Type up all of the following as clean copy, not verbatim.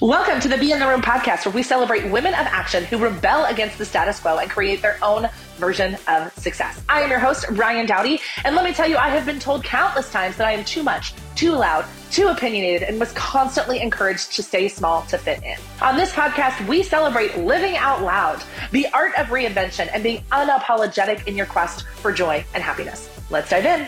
Welcome to the Be in the Room podcast, where we celebrate women of action who rebel against the status quo and create their own version of success. I am your host, Ryann Dowdy, and let me tell you, I have been told countless times that I am too much, too loud, too opinionated, and was constantly encouraged to stay small to fit in. On this podcast, we celebrate living out loud, the art of reinvention, and being unapologetic in your quest for joy and happiness. Let's dive in.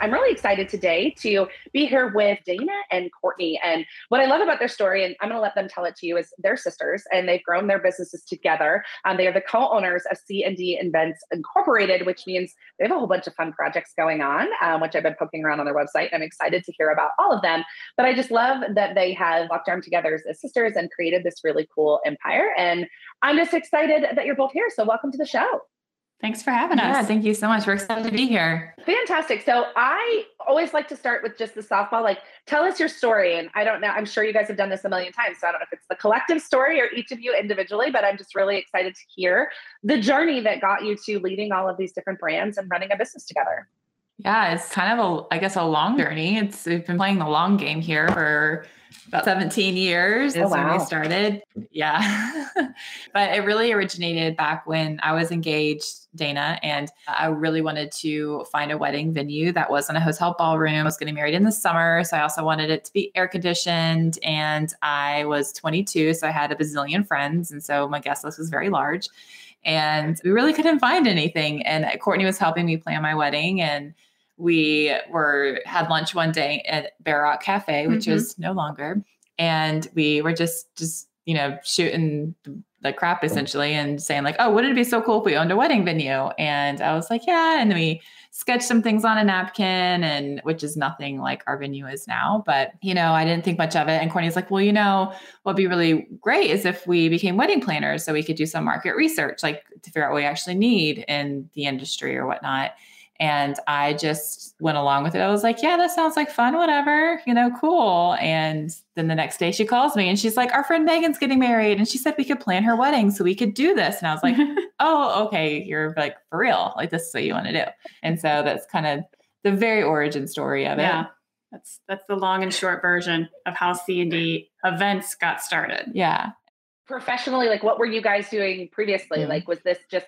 I'm really excited today to be here with Dana and Courtney. And what I love about their story, and I'm going to let them tell it to you, is they're sisters and they've grown their businesses together. They are the co-owners of C&D Events Incorporated, which means they have a whole bunch of fun projects going on, which I've been poking around on their website. I'm excited to hear about all of them. But I just love that they have locked arm together as sisters and created this really cool empire. And I'm just excited that you're both here. So welcome to the show. Thanks for having us. Yeah, thank you so much. We're excited to be here. Fantastic. So I always like to start with just the softball, like tell us your story. And I don't know, I'm sure you guys have done this a million times, so I don't know if it's the collective story or each of you individually, but I'm just really excited to hear the journey that got you to leading all of these different brands and running a business together. Yeah, it's kind of a long journey. We've been playing the long game here for about 17 years is when we started. Yeah. But it really originated back when I was engaged, Dana, and I really wanted to find a wedding venue that wasn't a hotel ballroom. I was getting married in the summer, so I also wanted it to be air conditioned, and I was 22. So I had a bazillion friends. And so my guest list was very large and we really couldn't find anything. And Courtney was helping me plan my wedding, and we had lunch one day at Bear Rock Cafe, which is no longer, and we were just shooting the crap essentially and saying like, oh, wouldn't it be so cool if we owned a wedding venue? And I was like, yeah. And we sketched some things on a napkin, and which is nothing like our venue is now, but I didn't think much of it. And Courtney's like, well, what'd be really great is if we became wedding planners, so we could do some market research, like to figure out what we actually need in the industry or whatnot. And I just went along with it. I was like, yeah, that sounds like fun, whatever, cool. And then the next day she calls me and she's like, our friend Megan's getting married, and she said we could plan her wedding, so we could do this. And I was like, oh, okay. You're like, for real, like this is what you want to do. And so that's kind of the very origin story of it. Yeah. That's the long and short version of how C&D Events got started. Yeah. Professionally, like what were you guys doing previously? Mm-hmm. Like, was this just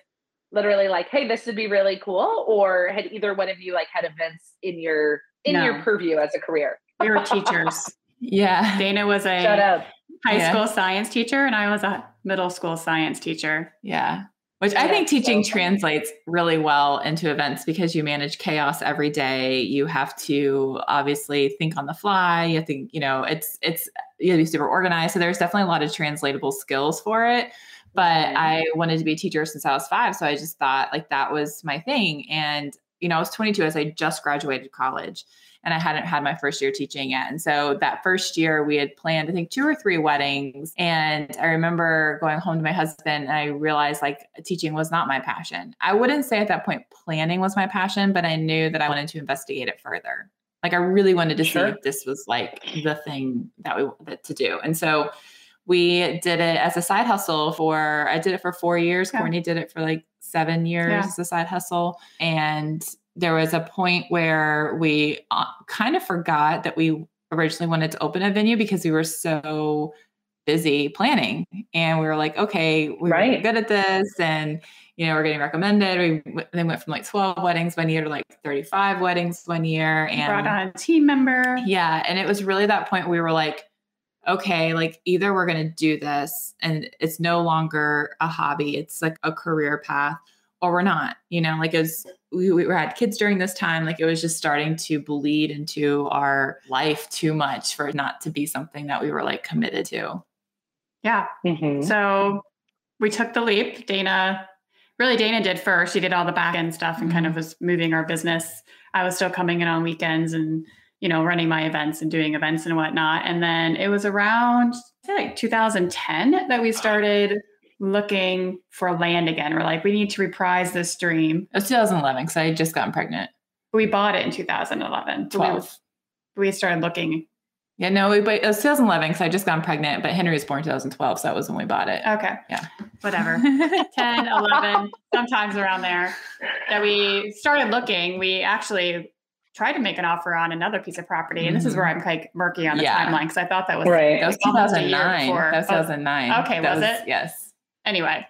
literally like, hey, this would be really cool? Or had either one of you like had events in your purview as a career? We were teachers. Yeah. Dana was a high school science teacher, and I was a middle school science teacher. Yeah. Which I think teaching translates really well into events, because you manage chaos every day. You have to obviously think on the fly. You have to, you have to be super organized. So there's definitely a lot of translatable skills for it. But I wanted to be a teacher since I was 5. So I just thought like that was my thing. And, I was 22 as I just graduated college, and I hadn't had my first year teaching yet. And so that first year we had planned, I think 2 or 3 weddings. And I remember going home to my husband, and I realized like teaching was not my passion. I wouldn't say at that point planning was my passion, but I knew that I wanted to investigate it further. Like I really wanted to see if this was like the thing that we wanted to do. And so we did it as a side hustle I did it for 4 years. Yeah. Courtney did it for like 7 years as a side hustle. And there was a point where we kind of forgot that we originally wanted to open a venue, because we were so busy planning, and we were like, okay, we're good at this. And, we're getting recommended. We then went from like 12 weddings one year to like 35 weddings one year. And brought on a team member. Yeah. And it was really that point we were like, okay, like either we're going to do this and it's no longer a hobby, it's like a career path, or we're not, like we had kids during this time. Like it was just starting to bleed into our life too much for it not to be something that we were like committed to. Yeah. Mm-hmm. So we took the leap. Dana did first. She did all the back end stuff and kind of was moving our business. I was still coming in on weekends and running my events and doing events and whatnot. And then it was around 2010 that we started looking for land again. We're like, we need to reprise this dream. It was 2011, because I had just gotten pregnant. We bought it in 2011. 12. We started looking. Yeah, no, it was 2011, because I had just gotten pregnant, but Henry was born in 2012. So that was when we bought it. Okay. Yeah. Whatever. 10, 11, sometimes around there that we started looking. We actually tried to make an offer on another piece of property. And this is where I'm like murky on the timeline, because I thought that was, that was 2009. That was 2009. Oh, okay, was it? Yes. Anyway,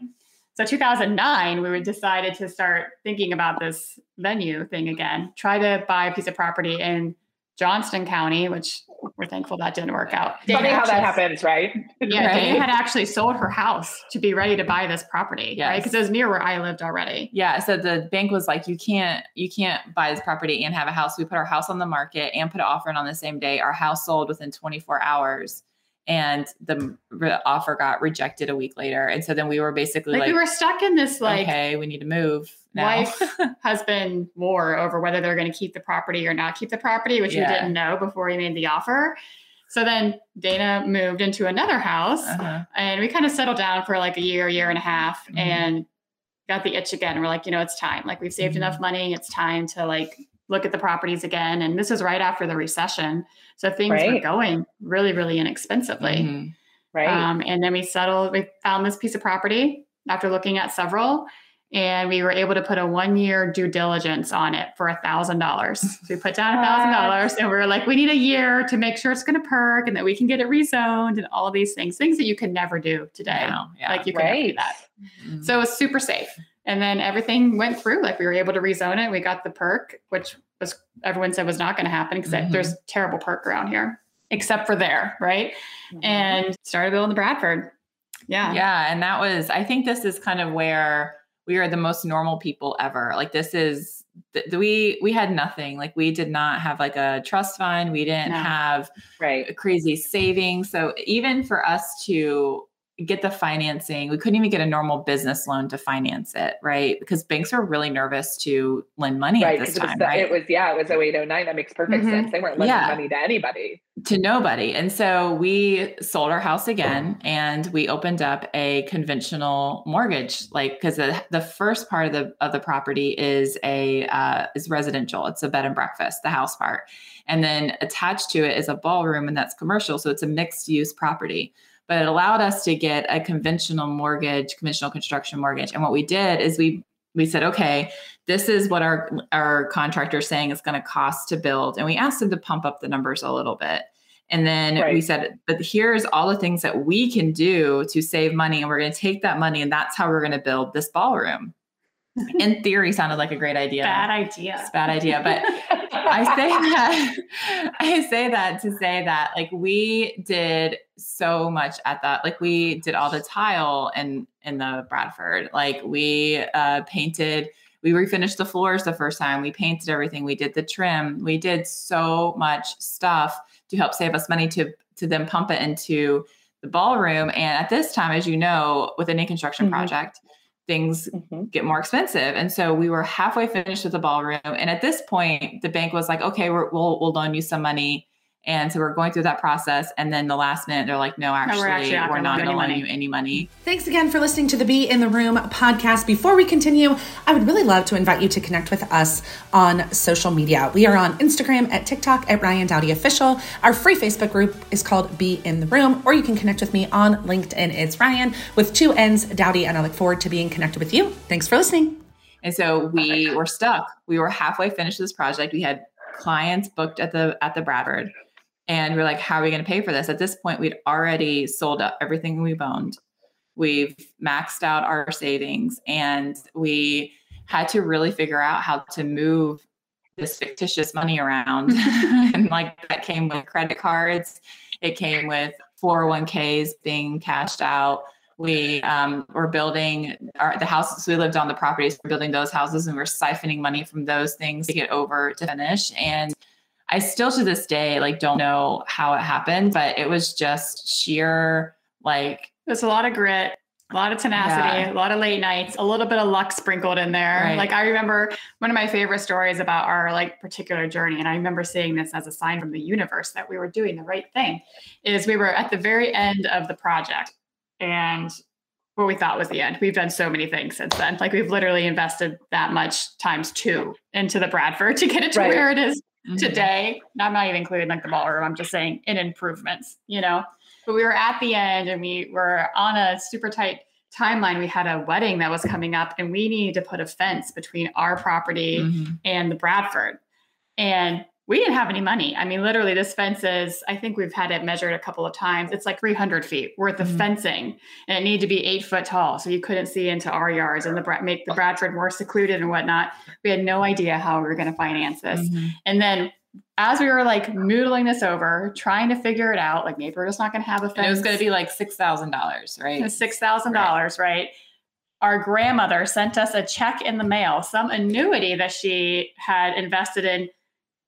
so 2009, we decided to start thinking about this venue thing again, try to buy a piece of property in Johnston County, which we're thankful that didn't work out. Funny how that happens, right? Yeah, right? Dana had actually sold her house to be ready to buy this property, right? Because it was near where I lived already. Yeah, so the bank was like, you can't buy this property and have a house. We put our house on the market and put an offer in on the same day. Our house sold within 24 hours. And the offer got rejected a week later. And so then we were basically like we were stuck in this, like, okay, we need to move now. Wife, husband war over whether they're going to keep the property or not keep the property, which we didn't know before we made the offer. So then Dana moved into another house and we kind of settled down for like a year and a half and got the itch again. We're like, you know, it's time. Like, we've saved enough money. It's time to like look at the properties again. And this was right after the recession. So things were going really, really inexpensively. And then we found this piece of property after looking at several, and we were able to put a 1-year due diligence on it for $1,000. So we put down $1,000 and we were like, we need a year to make sure it's going to perk and that we can get it rezoned and all these things that you can never do today. No. Yeah. Like, you can never do that. So it was super safe. And then everything went through. Like, we were able to rezone it. We got the perk, which was, everyone said was not going to happen because there's terrible perk around here, except for there. Right. And started building the Bradford. Yeah. Yeah. And that was, I think this is kind of where we are the most normal people ever. Like, this is, we had nothing. Like, we did not have like a trust fund. We didn't have a crazy savings. So even for us to get the financing, we couldn't even get a normal business loan to finance it, right? Because banks were really nervous to lend money at this time, right? It was 08, 09. That makes perfect sense. They weren't lending money to anybody. To nobody. And so we sold our house again and we opened up a conventional mortgage, like, because the first part of the property is is residential. It's a bed and breakfast, the house part. And then attached to it is a ballroom, and that's commercial. So it's a mixed use property. But it allowed us to get a conventional mortgage, conventional construction mortgage. And what we did is we said, okay, this is what our contractor is saying it's going to cost to build. And we asked them to pump up the numbers a little bit. And then we said, but here's all the things that we can do to save money. And we're going to take that money, and that's how we're going to build this ballroom. In theory, sounded like a great idea. Bad idea. It's a bad idea. But I say that to say that, like, we did so much at that. Like, we did all the tile in the Bradford. Like, we painted, we refinished the floors the first time. We painted everything. We did the trim. We did so much stuff to help save us money to then pump it into the ballroom. And at this time, as you know, with any construction project, things get more expensive. And so we were halfway finished with the ballroom. And at this point, the bank was like, okay, we'll loan you some money. And so we're going through that process. And then the last minute, they're like, no, we're not going to loan you any money. Thanks again for listening to the Be in the Room podcast. Before we continue, I would really love to invite you to connect with us on social media. We are on Instagram, at TikTok, at Ryann Dowdy Official. Our free Facebook group is called Be in the Room, or you can connect with me on LinkedIn. It's Ryann with 2 N's, Dowdy, and I look forward to being connected with you. Thanks for listening. And so we were stuck. We were halfway finished this project. We had clients booked at the Bradford. And we're like, how are we going to pay for this? At this point, we'd already sold up everything we've owned. We've maxed out our savings, and we had to really figure out how to move this fictitious money around. And like, that came with credit cards. It came with 401ks being cashed out. We were building the houses. We lived on the properties. We're building those houses, and we're siphoning money from those things to get over to finish. And I still to this day, like, don't know how it happened, but it was just sheer, like, there's a lot of grit, a lot of tenacity, a lot of late nights, a little bit of luck sprinkled in there. Right. Like, I remember one of my favorite stories about our like particular journey. And I remember seeing this as a sign from the universe that we were doing the right thing, is we were at the very end of the project, and what we thought was the end. We've done so many things since then. Like, we've literally invested that much times 2 into the Bradford to get it to where it is today. I'm not even including like the ballroom. I'm just saying in improvements, you know. But we were at the end, and we were on a super tight timeline. We had a wedding that was coming up, and we needed to put a fence between our property and the Bradford. And we didn't have any money. I mean, literally this fence is, I think we've had it measured a couple of times. It's like 300 feet worth of fencing, and it needed to be 8 foot tall. So you couldn't see into our yards and make the Bradford more secluded and whatnot. We had no idea how we were going to finance this. And then as we were like noodling this over, trying to figure it out, like maybe we're just not going to have a fence. And it was going to be like $6,000, right? $6,000, right? Our grandmother sent us a check in the mail, some annuity that she had invested in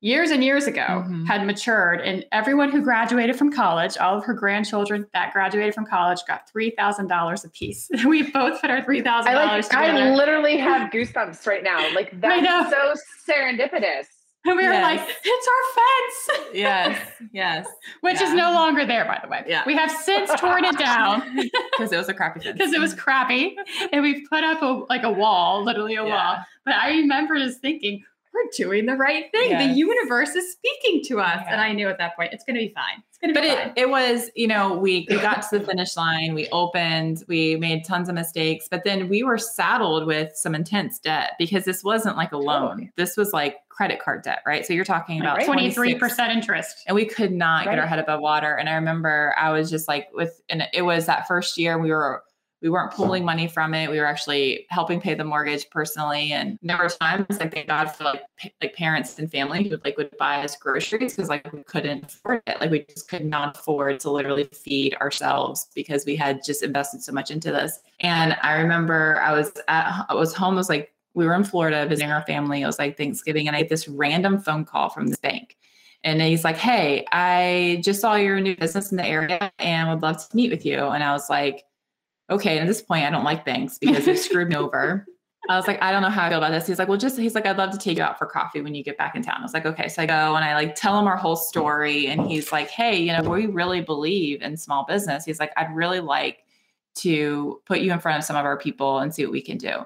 years and years ago, had matured. And everyone who graduated from college, all of her grandchildren that graduated from college, got $3,000 a piece. We both put our $3,000 together. I literally have goosebumps right now. Like, that's so serendipitous. And we were like, it's our fence. Which is no longer there, by the way. We have since torn it down. Because it was a crappy fence. Because it was crappy. And we put up a wall, literally a wall. But I remember just thinking, we're doing the right thing. The universe is speaking to us. And I knew at that point, it's going to be fine. It's going to be fine. But it was, you know, we got to the finish line, we opened, we made tons of mistakes, but then we were saddled with some intense debt because this wasn't like a loan. This was like credit card debt, right? So you're talking about 23% interest. And we could not get our head above water. And I remember I was just like and it was that first year we weren't pulling money from it. We were actually helping pay the mortgage personally. And there were times, like, thank God for like parents and family who would buy us groceries because like we couldn't afford it. Like we just could not afford to literally feed ourselves because we had just invested so much into this. And I remember I was home. It was like, we were in Florida visiting our family. It was like Thanksgiving. And I get this random phone call from this bank. And he's like, hey, I just saw your new business in the area and would love to meet with you. And I was like, okay. And at this point, I don't like banks because they screwed me over. I was like, I don't know how I feel about this. He's like, well, he's like, I'd love to take you out for coffee when you get back in town. I was like, okay. So I go and I like tell him our whole story. And he's like, hey, you know, we really believe in small business. He's like, I'd really like to put you in front of some of our people and see what we can do.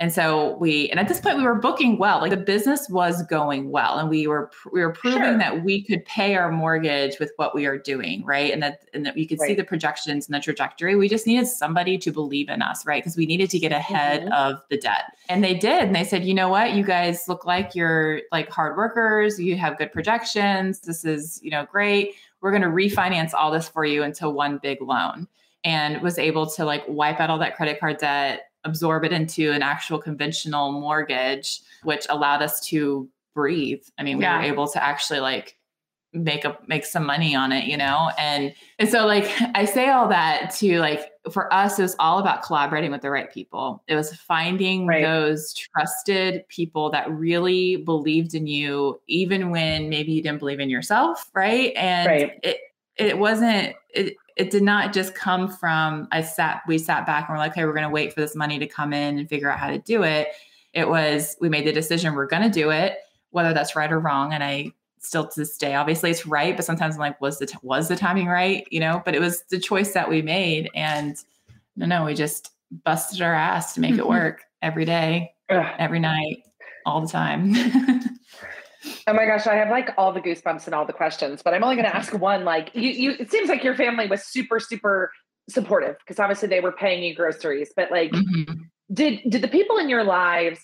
And so and at this point we were booking well, like the business was going well. And we were proving that we could pay our mortgage with what we are doing. Right. And that we could see the projections and the trajectory. We just needed somebody to believe in us. Right. Cause we needed to get ahead of the debt. And they did. And they said, you know what, you guys look like you're like hard workers. You have good projections. This is, you know, great. We're going to refinance all this for you into one big loan, and was able to like wipe out all that credit card debt, absorb it into an actual conventional mortgage, which allowed us to breathe. I mean, we were able to actually like make some money on it, you know? And so like, I say all that to like, for us, it was all about collaborating with the right people. It was finding those trusted people that really believed in you, even when maybe you didn't believe in yourself. Right. And it did not just come from, we sat back and we're like, hey, we're going to wait for this money to come in and figure out how to do it. It was, we made the decision, we're going to do it, whether that's right or wrong. And I still to this day, obviously it's right. But sometimes I'm like, was the timing right? You know, but it was the choice that we made. And no, we just busted our ass to make it work every day, every night, all the time. Oh my gosh, I have like all the goosebumps and all the questions, but I'm only going to ask one. Like you, it seems like your family was super, super supportive because obviously they were paying you groceries, but like, did the people in your lives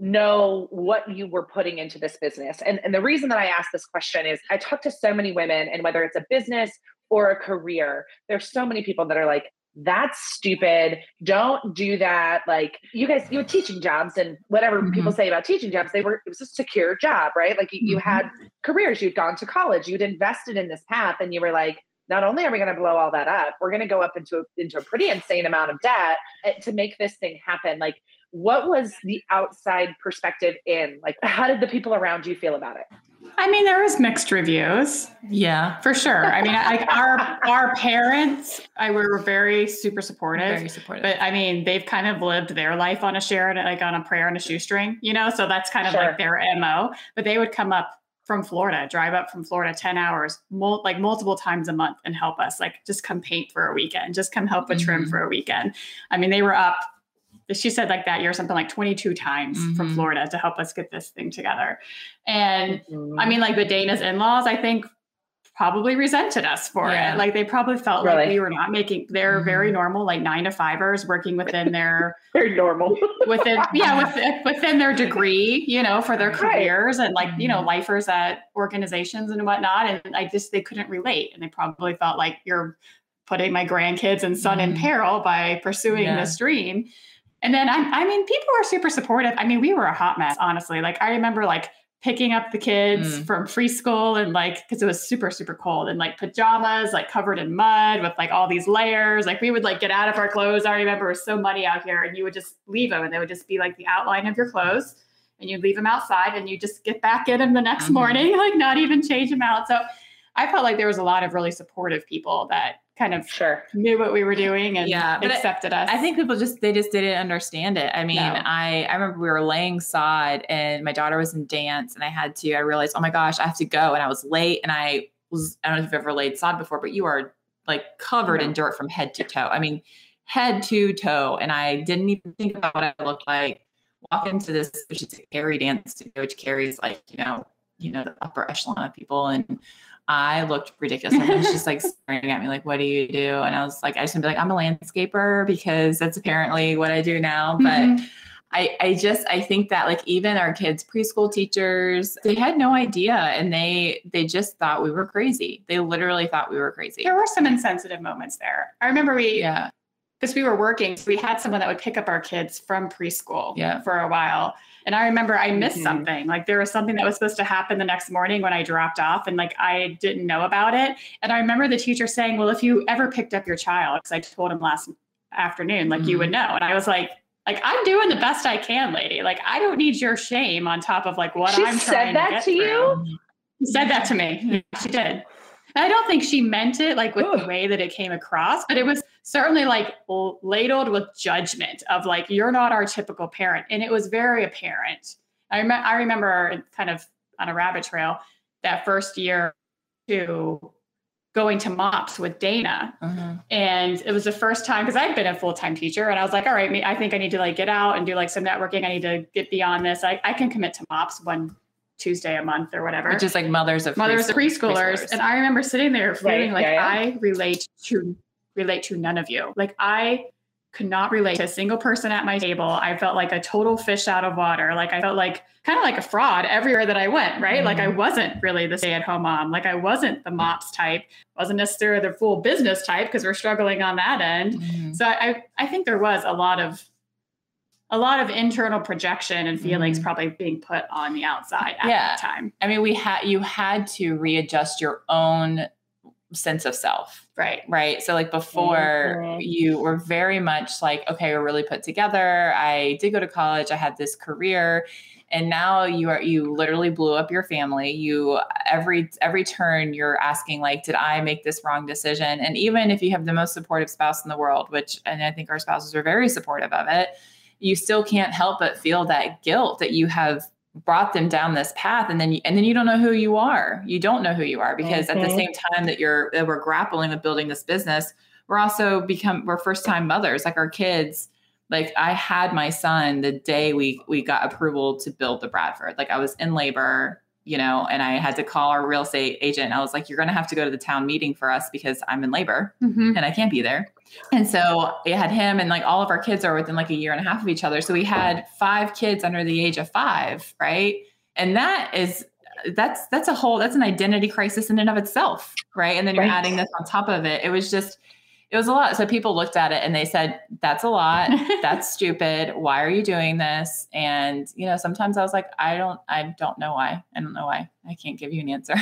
know what you were putting into this business? And the reason that I asked this question is I talk to so many women, and whether it's a business or a career, there's so many people that are like, that's stupid. Don't do that. Like you had teaching jobs, and whatever people say about teaching jobs, it was a secure job, right? Like you had careers, you'd gone to college, you'd invested in this path, and you were like, not only are we going to blow all that up, we're going to go up into a pretty insane amount of debt to make this thing happen. Like, what was the outside perspective in? Like, how did the people around you feel about it? I mean, there was mixed reviews. Yeah, for sure. I mean, like our parents, were very super supportive. Very supportive. But I mean, they've kind of lived their life on a share, like on a prayer and a shoestring, you know. So that's kind of like their MO. But they would come up from Florida, drive up from Florida 10 hours, multiple times a month, and help us. Like, just come paint for a weekend. Just come help with trim for a weekend. I mean, they were up. She said like that year, something like 22 times from Florida to help us get this thing together. And I mean, like the Dana's in-laws, I think probably resented us for it. Like they probably felt like we were not making, they're very normal, like 9 to 5ers working within their, they're normal within their degree, you know, for their careers and like, you know, lifers at organizations and whatnot. And I just, they couldn't relate. And they probably felt like you're putting my grandkids and son in peril by pursuing this dream. And then I mean, people were super supportive. I mean, we were a hot mess, honestly. Like I remember like picking up the kids from preschool and like, cause it was super, super cold and like pajamas, like covered in mud with like all these layers. Like we would like get out of our clothes. I remember it was so muddy out here and you would just leave them and they would just be like the outline of your clothes and you'd leave them outside and you just get back in them the next morning, like not even change them out. So I felt like there was a lot of really supportive people that kind of knew what we were doing and accepted us. I think people just, they just didn't understand it. I mean, I remember we were laying sod and my daughter was in dance and I realized, oh my gosh, I have to go. And I was late and I don't know if you've ever laid sod before, but you are like covered in dirt from head to toe. I mean, head to toe. And I didn't even think about what I looked like. Walk into this, which is a Carrie dance studio, which carries like, you know, the upper echelon of people. And I looked ridiculous. And I was just like staring at me, like, what do you do? And I was like, I just want to be like, I'm a landscaper because that's apparently what I do now. But I think that like even our kids' preschool teachers, they had no idea. And they just thought we were crazy. They literally thought we were crazy. There were some insensitive moments there. I remember because we were working, so we had someone that would pick up our kids from preschool for a while. And I remember I missed something. Like there was something that was supposed to happen the next morning when I dropped off and like, I didn't know about it. And I remember the teacher saying, well, if you ever picked up your child, because I told him last afternoon, like you would know. And I was like, I'm doing the best I can, lady. Like, I don't need your shame on top of like what I'm trying to get through. She said that to you? She said that to me. She did. I don't think she meant it like with the way that it came across, but it was certainly like ladled with judgment of like, you're not our typical parent. And it was very apparent. I remember kind of on a rabbit trail that first year to going to MOPS with Dana. And it was the first time, cause I'd been a full-time teacher and I was like, all right, I think I need to like get out and do like some networking. I need to get beyond this. I can commit to MOPS one Tuesday a month or whatever. Which is like mothers of preschoolers. And I remember sitting there feeling I relate to none of you. Like I could not relate to a single person at my table. I felt like a total fish out of water. Like I felt like kind of like a fraud everywhere that I went, right? Like I wasn't really the stay-at-home mom. Like I wasn't the MOPS type. Wasn't necessarily the full business type because we're struggling on that end. So I think there was a lot of internal projection and feelings probably being put on the outside at that time. I mean, you had to readjust your own sense of self. Right. So like before you were very much like, okay, we're really put together. I did go to college. I had this career and now you literally blew up your family. You, every turn you're asking like, did I make this wrong decision? And even if you have the most supportive spouse in the world, and I think our spouses are very supportive of it, you still can't help but feel that guilt that you have brought them down this path. And then you don't know who you are. You don't know who you are because at the same time that we're grappling with building this business, we're also we're first time mothers, like our kids. Like I had my son the day we got approval to build the Bradford. Like I was in labor, you know, and I had to call our real estate agent. And I was like, you're going to have to go to the town meeting for us because I'm in labor and I can't be there. And so I had him and like all of our kids are within like a year and a half of each other. So we had 5 kids under the age of 5. Right. And that's an identity crisis in and of itself. Right. And then you're adding this on top of it. It was a lot. So people looked at it and they said, that's a lot. That's stupid. Why are you doing this? And, you know, sometimes I was like, I don't know why. I don't know why. I can't give you an answer.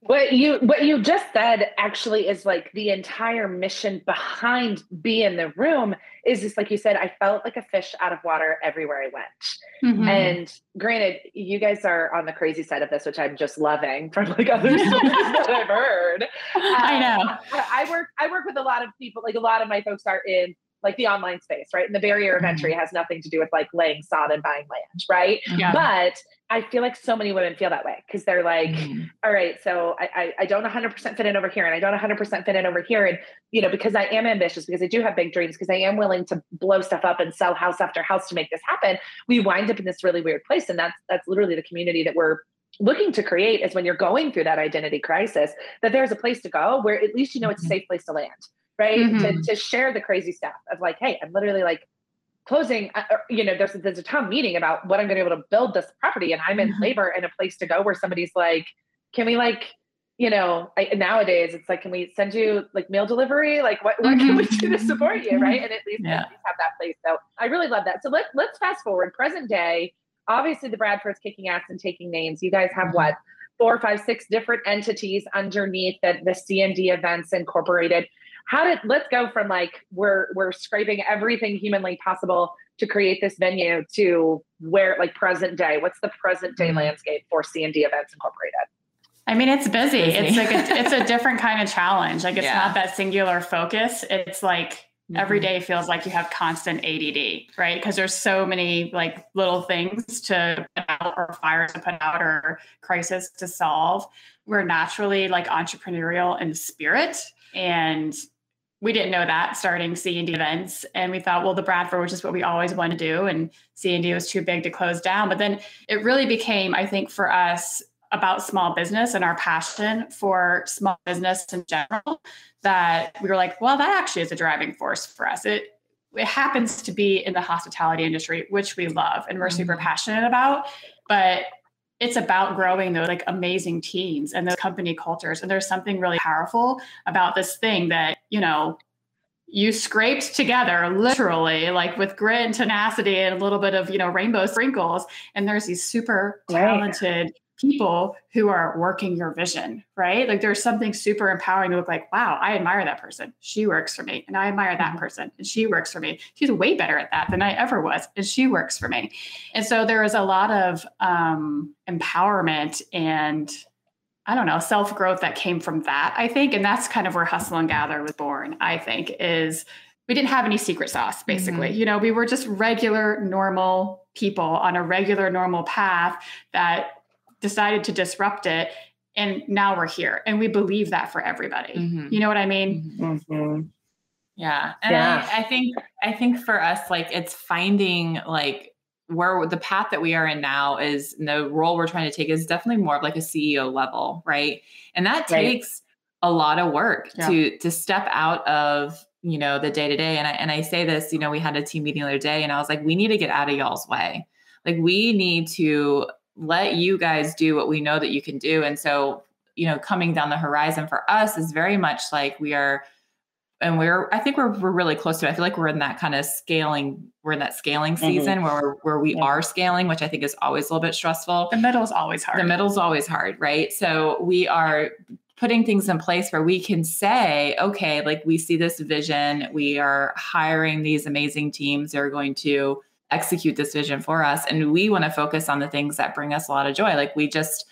What you just said actually is like the entire mission behind Be in the Room is just like you said, I felt like a fish out of water everywhere I went. And granted, you guys are on the crazy side of this, which I'm just loving from like other stories that I've heard. I know. I work with a lot of people, like a lot of my folks are in like the online space, right? And the barrier of entry has nothing to do with like laying sod and buying land, right? Yeah. But I feel like so many women feel that way because they're like, all right, so I don't 100% fit in over here and I don't 100% fit in over here. And, you know, because I am ambitious, because I do have big dreams, because I am willing to blow stuff up and sell house after house to make this happen, we wind up in this really weird place. And that's literally the community that we're looking to create is when you're going through that identity crisis, that there's a place to go where at least, you know, it's a safe place to land, right? Mm-hmm. To share the crazy stuff of like, hey, I'm literally like closing, you know, there's a town meeting about what I'm going to be able to build this property. And I'm in labor and a place to go where somebody's like, can we like, you know, nowadays it's like, can we send you like mail delivery? Like what can we do to support you? Right. And at least have that place. So I really love that. So let's fast forward present day. Obviously the Bradford's kicking ass and taking names. You guys have what, 4, 5, 6 different entities underneath the C&D Events Incorporated. Let's go from like, we're scraping everything humanly possible to create this venue to where like present day, what's the present day landscape for C&D Events Incorporated? I mean, it's busy. It's like, it's a different kind of challenge. Like it's not that singular focus. It's like, every day feels like you have constant ADD, right? Because there's so many like little things to put out or fires to put out or crisis to solve. We're naturally like entrepreneurial in spirit. And we didn't know that starting C&D Events. And we thought, well, the Bradford, which is what we always want to do. And C&D was too big to close down. But then it really became, I think for us, about small business and our passion for small business in general, that we were like, well, that actually is a driving force for us. It happens to be in the hospitality industry, which we love and we're super passionate about, but it's about growing those like amazing teams and those company cultures. And there's something really powerful about this thing that, you know, you scraped together literally like with grit and tenacity and a little bit of, you know, rainbow sprinkles. And there's these super talented people who are working your vision, right? Like there's something super empowering to look like, wow, I admire that person. She works for me. And I admire that person. And she works for me. She's way better at that than I ever was. And she works for me. And so there is a lot of empowerment and I don't know, self-growth that came from that, I think. And that's kind of where Hustle and Gather was born, I think, is we didn't have any secret sauce, basically. You know, we were just regular, normal people on a regular, normal path that decided to disrupt it. And now we're here. And we believe that for everybody. You know what I mean? Yeah. And I think for us, like it's finding like where the path that we are in now is, and the role we're trying to take is definitely more of like a CEO level. Right. And that takes a lot of work to step out of, you know, the day to day. And I say this, you know, we had a team meeting the other day and I was like, we need to get out of y'all's way. Like we need to let you guys do what we know that you can do. And so, you know, coming down the horizon for us is very much like I think we're really close to it. I feel like we're in that kind of scaling. We're in that scaling season where we are scaling, which I think is always a little bit stressful. The middle's always hard. Right. So we are putting things in place where we can say, okay, like we see this vision, we are hiring these amazing teams that are going to execute this vision for us. And we want to focus on the things that bring us a lot of joy. Like we just,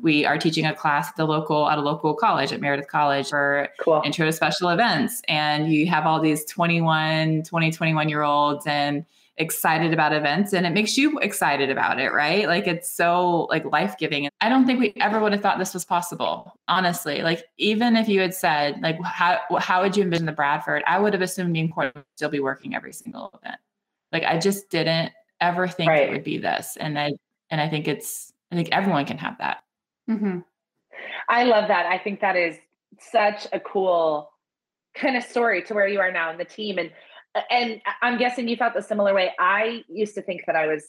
we are teaching a class at a local college, at Meredith College, for intro to special events. And you have all these 21 year olds and excited about events, and it makes you excited about it, right? Like it's so like life-giving. I don't think we ever would have thought this was possible, honestly. Like even if you had said like, how would you envision the Bradford? I would have assumed me and Courtney would still be working every single event. Like I just didn't ever think it would be this. And I think everyone can have that. I love that. I think that is such a cool kind of story to where you are now in the team. And I'm guessing you felt a similar way. I used to think that I was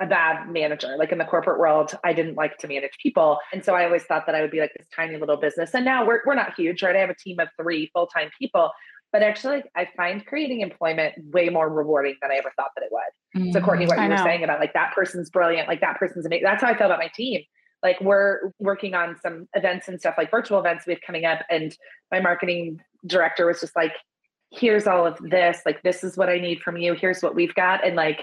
a bad manager. Like in the corporate world, I didn't like to manage people. And so I always thought that I would be like this tiny little business. And now we're not huge, right? I have a team of 3 full-time people. But actually, I find creating employment way more rewarding than I ever thought that it would. So Courtney, what you were saying about like, that person's brilliant, like that person's amazing. That's how I feel about my team. Like we're working on some events and stuff, like virtual events we have coming up. And my marketing director was just like, here's all of this. Like, this is what I need from you. Here's what we've got. And like,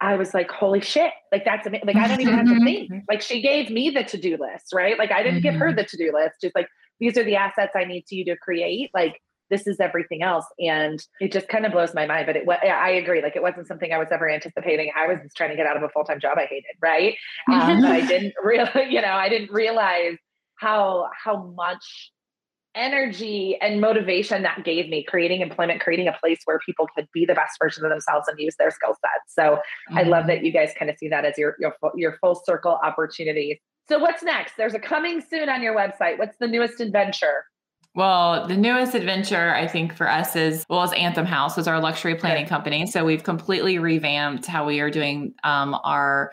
I was like, holy shit. Like that's amazing. Like, I don't even have to think. Like she gave me the to-do list, right? Like I didn't give her the to-do list. Just like, these are the assets I need you to create. Like, this is everything else. And it just kind of blows my mind, but I agree. Like it wasn't something I was ever anticipating. I was just trying to get out of a full-time job I hated. Right. But I didn't realize how much energy and motivation that gave me creating employment, creating a place where people could be the best version of themselves and use their skill sets. So I love that you guys kind of see that as your full circle opportunity So what's next? There's a coming soon on your website. What's the newest adventure? Well, the newest adventure, I think, for us is Anthem House is our luxury planning company. So we've completely revamped how we are doing our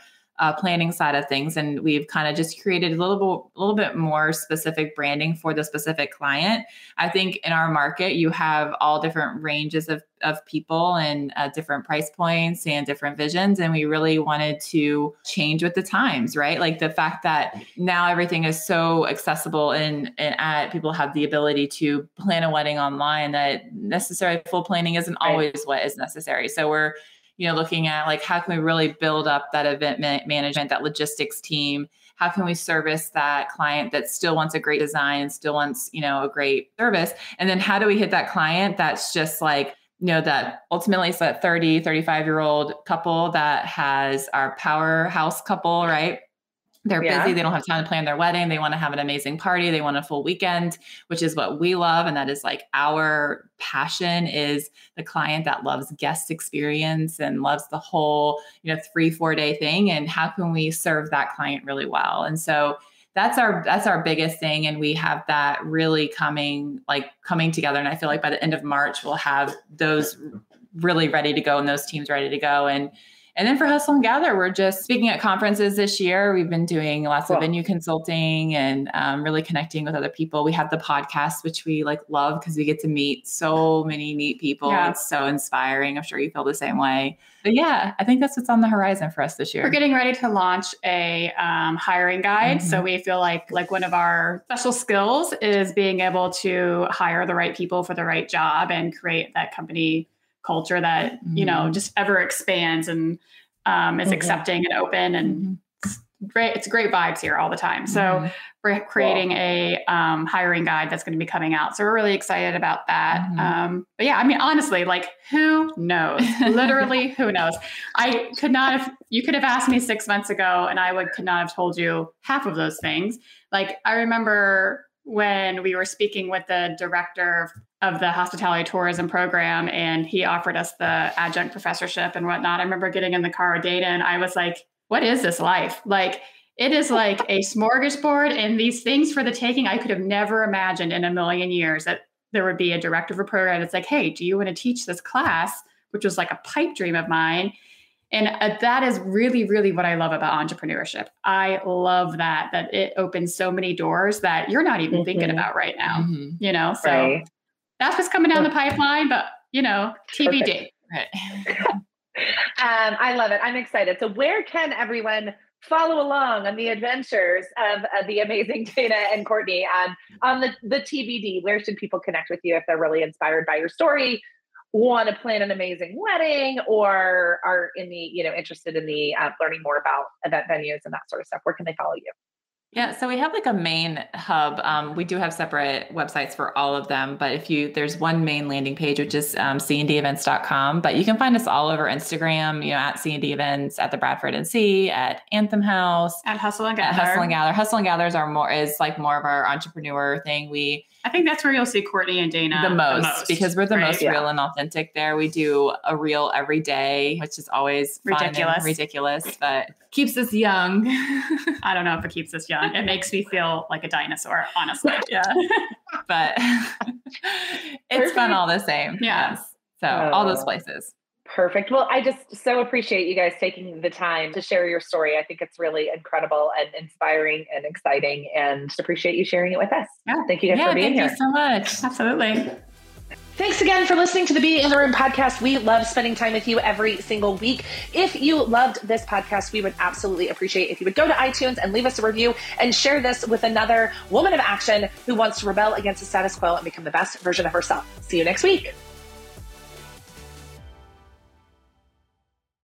planning side of things. And we've kind of just created a little bit more specific branding for the specific client. I think in our market, you have all different ranges of people and different price points and different visions. And we really wanted to change with the times, right? Like the fact that now everything is so accessible and people have the ability to plan a wedding online, that necessary full planning isn't always what is necessary. So we're looking at like, how can we really build up that event management, that logistics team? How can we service that client that still wants a great design and still wants, a great service? And then how do we hit that client that's just like, that ultimately it's that 30, 35-year-old couple that has our powerhouse couple, right? They're busy. They don't have time to plan their wedding. They want to have an amazing party. They want a full weekend, which is what we love. And that is like our passion, is the client that loves guest experience and loves the whole, 3-4 day thing. And how can we serve that client really well? And so that's our biggest thing. And we have that really coming together. And I feel like by the end of March, we'll have those really ready to go and those teams ready to go. And then for Hustle and Gather, we're just speaking at conferences this year. We've been doing lots of venue consulting and really connecting with other people. We have the podcast, which we love because we get to meet so many neat people. Yeah. It's so inspiring. I'm sure you feel the same way. But yeah, I think that's what's on the horizon for us this year. We're getting ready to launch a hiring guide. Mm-hmm. So we feel like one of our special skills is being able to hire the right people for the right job and create that company culture that, just ever expands and is accepting and open, and it's great vibes here all the time. So we're creating a hiring guide that's going to be coming out. So we're really excited about that. But yeah, I mean, honestly, who knows? Literally, who knows? I could not have, you could have asked me 6 months ago and I could not have told you half of those things. I remember when we were speaking with the director of the hospitality tourism program, and he offered us the adjunct professorship and whatnot. I remember getting in the car with Dana and I was like, what is this life? It is like a smorgasbord and these things for the taking. I could have never imagined in a million years that there would be a director of a program that's like, hey, do you want to teach this class? Which was like a pipe dream of mine. And that is really, really what I love about entrepreneurship. I love that it opens so many doors that you're not even thinking about right now, so. Right. That's what's coming down the pipeline, but TBD. Right. I love it. I'm excited. So where can everyone follow along on the adventures of the amazing Dana and Courtney on the TBD? Where should people connect with you if they're really inspired by your story, want to plan an amazing wedding, or are interested in the learning more about event venues and that sort of stuff? Where can they follow you? Yeah. So we have a main hub. We do have separate websites for all of them, but there's one main landing page, which is cndevents.com, but you can find us all over Instagram, at C&D Events, at the Bradford and C, at Anthem House, at Hustle and Gather. Hustle and Gather is more of our entrepreneur thing. I think that's where you'll see Courtney and Dana the most because we're the most real and authentic there. We do a reel every day, which is always ridiculous, but keeps us young. I don't know if it keeps us young. It makes me feel like a dinosaur, honestly. Yeah. But it's fun all the same. Yeah. Yes. So all those places. Perfect. Well, I just so appreciate you guys taking the time to share your story. I think it's really incredible and inspiring and exciting, and appreciate you sharing it with us. Yeah. Thank you guys for being here. Thank you so much. Absolutely. Thanks again for listening to the Be in the Room podcast. We love spending time with you every single week. If you loved this podcast, we would absolutely appreciate if you would go to iTunes and leave us a review and share this with another woman of action who wants to rebel against the status quo and become the best version of herself. See you next week.